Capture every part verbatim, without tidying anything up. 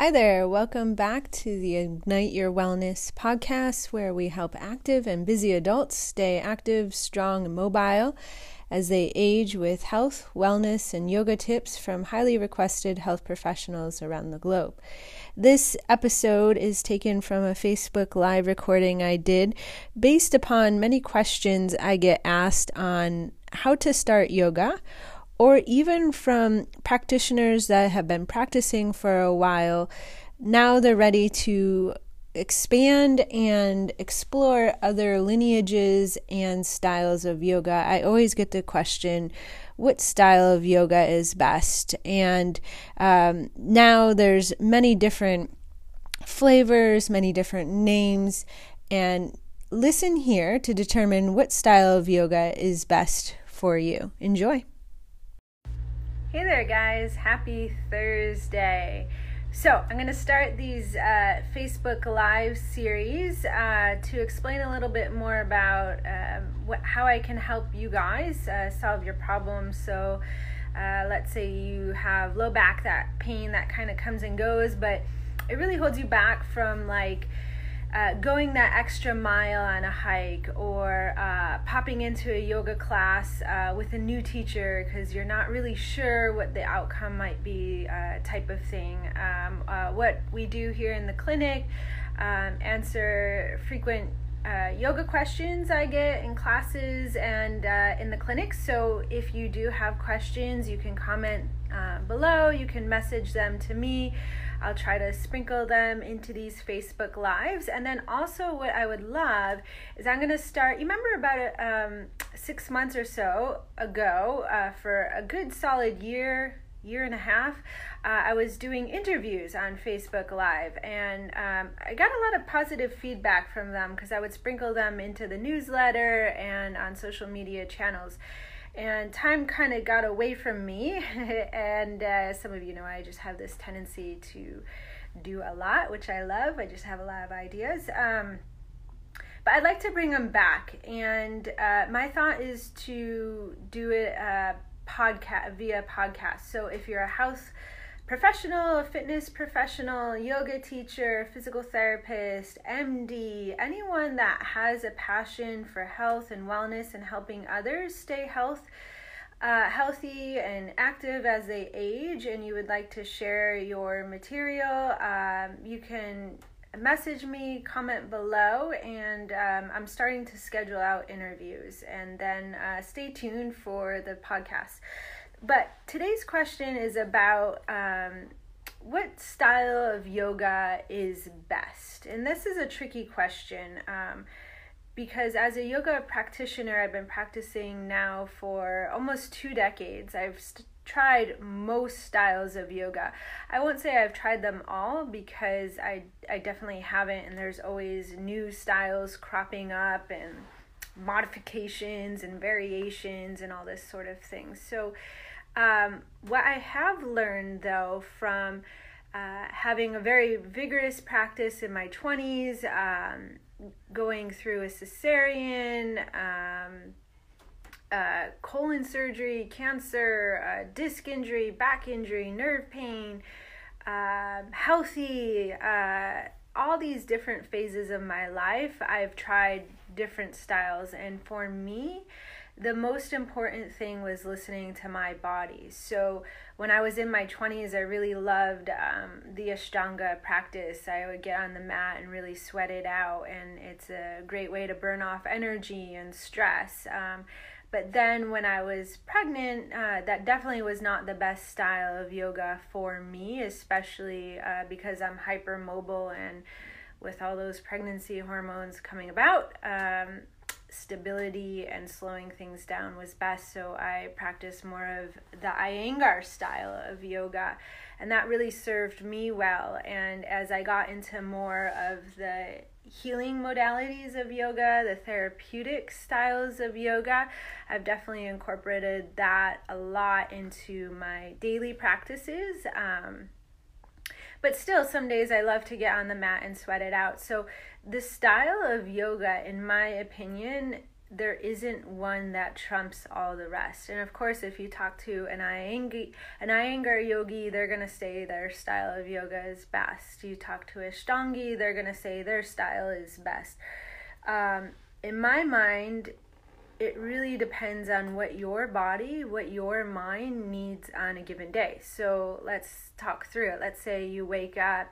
Hi there, welcome back to the Ignite Your Wellness podcast, where we help active and busy adults stay active, strong, and mobile as they age with health, wellness, and yoga tips from highly requested health professionals around the globe. This episode is taken from a Facebook Live recording I did based upon many questions I get asked on how to start yoga, or even from practitioners that have been practicing for a while. Now they're ready to expand and explore other lineages and styles of yoga. I always get the question, what style of yoga is best? And um, now there's many different flavors, many different names, and listen here to determine what style of yoga is best for you. Enjoy. Hey there guys, happy Thursday. So I'm going to start these uh, Facebook Live series uh, to explain a little bit more about um, what, how I can help you guys uh, solve your problems. So uh, let's say you have low back, that pain that kind of comes and goes, but it really holds you back from like Uh, going that extra mile on a hike, or uh, popping into a yoga class uh, with a new teacher because you're not really sure what the outcome might be, uh, type of thing. Um, uh, what we do here in the clinic, um, answer frequent uh, yoga questions I get in classes and uh, in the clinic. So if you do have questions, you can comment uh, below, you can message them to me. I'll try to sprinkle them into these Facebook Lives. And then also what I would love is I'm going to start, you remember about um, six months or so ago, uh, for a good solid year, year and a half, uh, I was doing interviews on Facebook Live. And um, I got a lot of positive feedback from them because I would sprinkle them into the newsletter and on social media channels. And time kind of got away from me, and uh, some of you know I just have this tendency to do a lot, which I love. I just have a lot of ideas, um, but I'd like to bring them back, and uh, my thought is to do it uh, podcast via podcast. So if you're a health professional, a fitness professional, yoga teacher, physical therapist, M D, anyone that has a passion for health and wellness and helping others stay health, uh, healthy and active as they age, and you would like to share your material, um, you can message me, comment below, and um, I'm starting to schedule out interviews, and then uh, stay tuned for the podcast. But today's question is about um, what style of yoga is best? And this is a tricky question um, because as a yoga practitioner, I've been practicing now for almost two decades. I've st- tried most styles of yoga. I won't say I've tried them all because I, I definitely haven't, and there's always new styles cropping up and modifications and variations and all this sort of thing. So um, what I have learned though from uh, having a very vigorous practice in my twenties, um, going through a cesarean, um, uh, colon surgery, cancer, uh, disc injury, back injury, nerve pain, uh, healthy, uh, all these different phases of my life, I've tried different styles, and for me, the most important thing was listening to my body. So when I was in my twenties, I really loved um, the Ashtanga practice. I would get on the mat and really sweat it out, and it's a great way to burn off energy and stress. Um, but then when I was pregnant, uh, that definitely was not the best style of yoga for me, especially uh, because I'm hypermobile, and with all those pregnancy hormones coming about, um, stability and slowing things down was best. So I practiced more of the Iyengar style of yoga, and that really served me well. And as I got into more of the healing modalities of yoga, the therapeutic styles of yoga, I've definitely incorporated that a lot into my daily practices. Um, But still, some days I love to get on the mat and sweat it out. So the style of yoga, in my opinion, there isn't one that trumps all the rest. And of course, if you talk to an Iyengar, an Iyengar yogi, they're going to say their style of yoga is best. You talk to a Ashtangi, they're going to say their style is best. Um, in my mind, it really depends on what your body, what your mind needs on a given day. So let's talk through it. Let's say you wake up,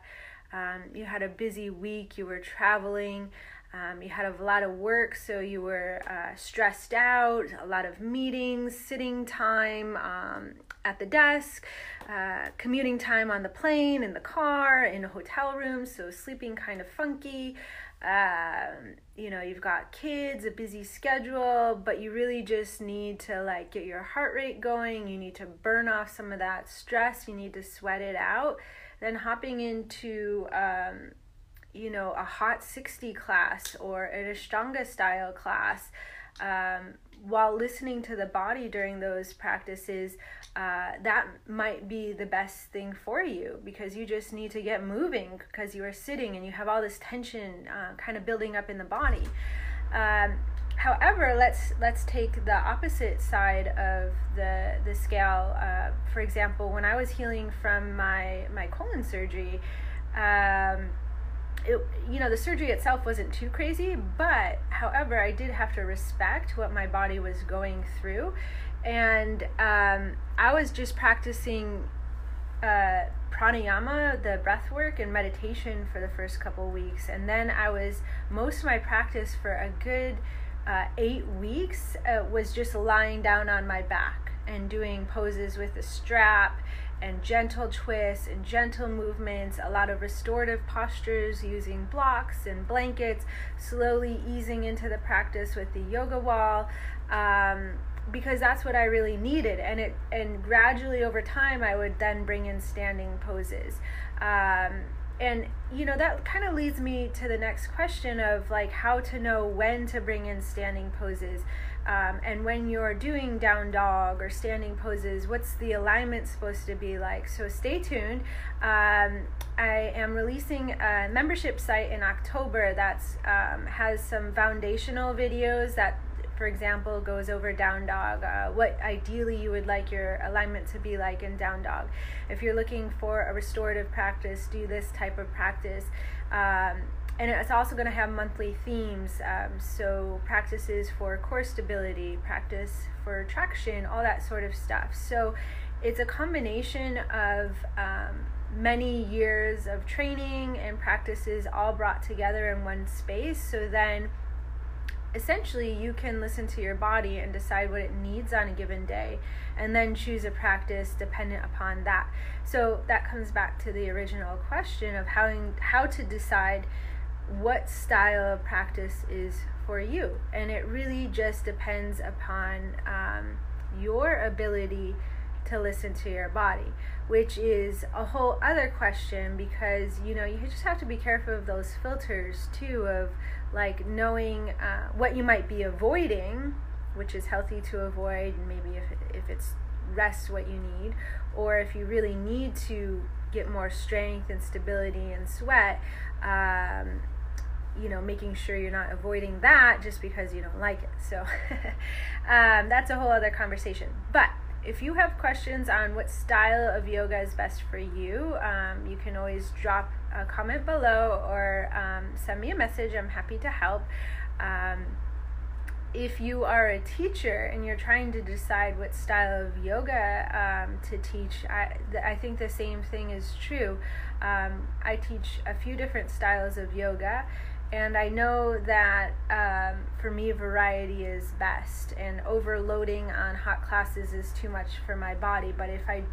um, you had a busy week, you were traveling, um, you had a lot of work, so you were uh, stressed out, a lot of meetings, sitting time um, at the desk, uh, commuting time on the plane, in the car, in a hotel room, so sleeping kind of funky. Um, you know, you've got kids, a busy schedule, but you really just need to like get your heart rate going. You need to burn off some of that stress. You need to sweat it out. Then hopping into, um, you know, a hot sixty class or an Ashtanga style class, um, while listening to the body during those practices, uh, that might be the best thing for you, because you just need to get moving because you are sitting and you have all this tension uh, kind of building up in the body. Um, however, let's let's take the opposite side of the the scale. Uh, for example, when I was healing from my my colon surgery, um, It, you know, the surgery itself wasn't too crazy, but however, I did have to respect what my body was going through. And um, I was just practicing uh, pranayama, the breath work, and meditation for the first couple weeks. And then I was, most of my practice for a good uh, eight weeks uh, was just lying down on my back and doing poses with a strap, and gentle twists and gentle movements, a lot of restorative postures using blocks and blankets, slowly easing into the practice with the yoga wall, um, because that's what I really needed. And it and gradually over time, I would then bring in standing poses. Um, and, you know, that kind of leads me to the next question of like how to know when to bring in standing poses. Um, and when you're doing down dog or standing poses, what's the alignment supposed to be like? So stay tuned. Um, I am releasing a membership site in October that's um, has some foundational videos that, for example, goes over down dog, uh, what ideally you would like your alignment to be like in down dog. If you're looking for a restorative practice, do this type of practice. Um, And it's also going to have monthly themes, um, so practices for core stability, practice for traction, all that sort of stuff. So it's a combination of um, many years of training and practices all brought together in one space. So then essentially you can listen to your body and decide what it needs on a given day, and then choose a practice dependent upon that. So that comes back to the original question of how, how to decide what style of practice is for you, and it really just depends upon um, your ability to listen to your body, which is a whole other question, because you know you just have to be careful of those filters too, of like knowing uh, what you might be avoiding, which is healthy to avoid, maybe if, if it's rest what you need, or if you really need to get more strength and stability and sweat, um, you know, making sure you're not avoiding that just because you don't like it. So um, that's a whole other conversation. But if you have questions on what style of yoga is best for you, um, you can always drop a comment below or um, send me a message. I'm happy to help. Um, if you are a teacher and you're trying to decide what style of yoga um, to teach, I, th- I think the same thing is true. Um, I teach a few different styles of yoga, and I know that um, for me, variety is best, and overloading on hot classes is too much for my body. But if I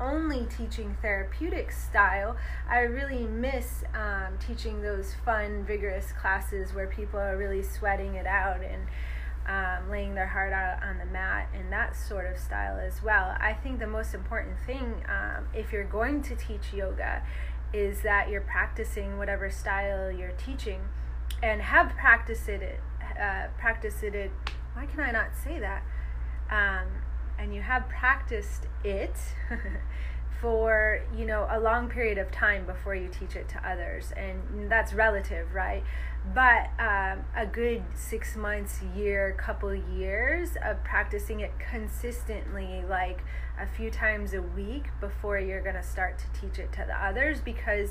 only teaching therapeutic style, I really miss um, teaching those fun, vigorous classes where people are really sweating it out and um, laying their heart out on the mat, and that sort of style as well. I think the most important thing um, if you're going to teach yoga is that you're practicing whatever style you're teaching and have practiced it. Uh, practiced it. Why can I not say that? Um, and you have practiced it for, you know, a long period of time before you teach it to others. And that's relative, right? But um, a good six months, year, couple years of practicing it consistently, like a few times a week, before you're going to start to teach it to the others, because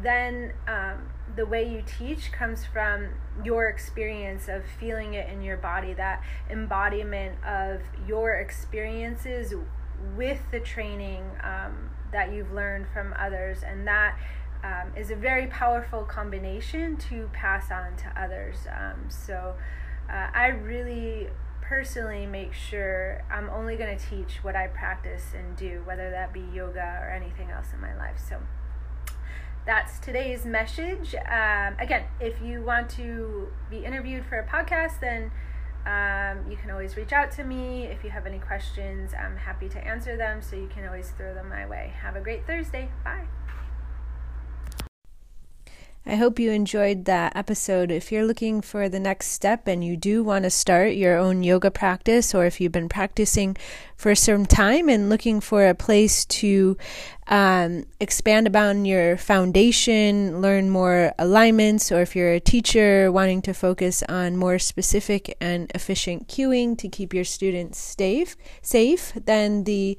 then um, the way you teach comes from your experience of feeling it in your body, that embodiment of your experiences with the training um, that you've learned from others. And that Um, is a very powerful combination to pass on to others. Um, so uh, I really personally make sure I'm only going to teach what I practice and do, whether that be yoga or anything else in my life. So that's today's message. Um, again, if you want to be interviewed for a podcast, then um, you can always reach out to me. If you have any questions, I'm happy to answer them, so you can always throw them my way. Have a great Thursday. Bye. I hope you enjoyed that episode. If you're looking for the next step and you do want to start your own yoga practice, or if you've been practicing for some time and looking for a place to um, expand upon your foundation, learn more alignments, or if you're a teacher wanting to focus on more specific and efficient cueing to keep your students safe, safe, then the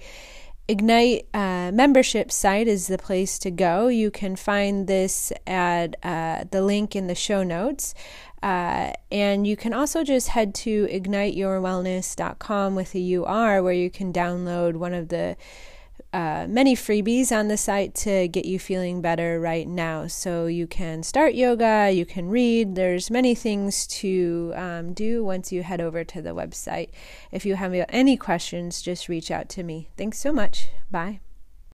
Ignite uh, membership site is the place to go. You can find this at uh, the link in the show notes. Uh, and you can also just head to ignite your wellness dot com with a U R, where you can download one of the uh, many freebies on the site to get you feeling better right now. So you can start yoga, you can read. There's many things to um, do once you head over to the website. If you have any questions, just reach out to me. Thanks so much. Bye.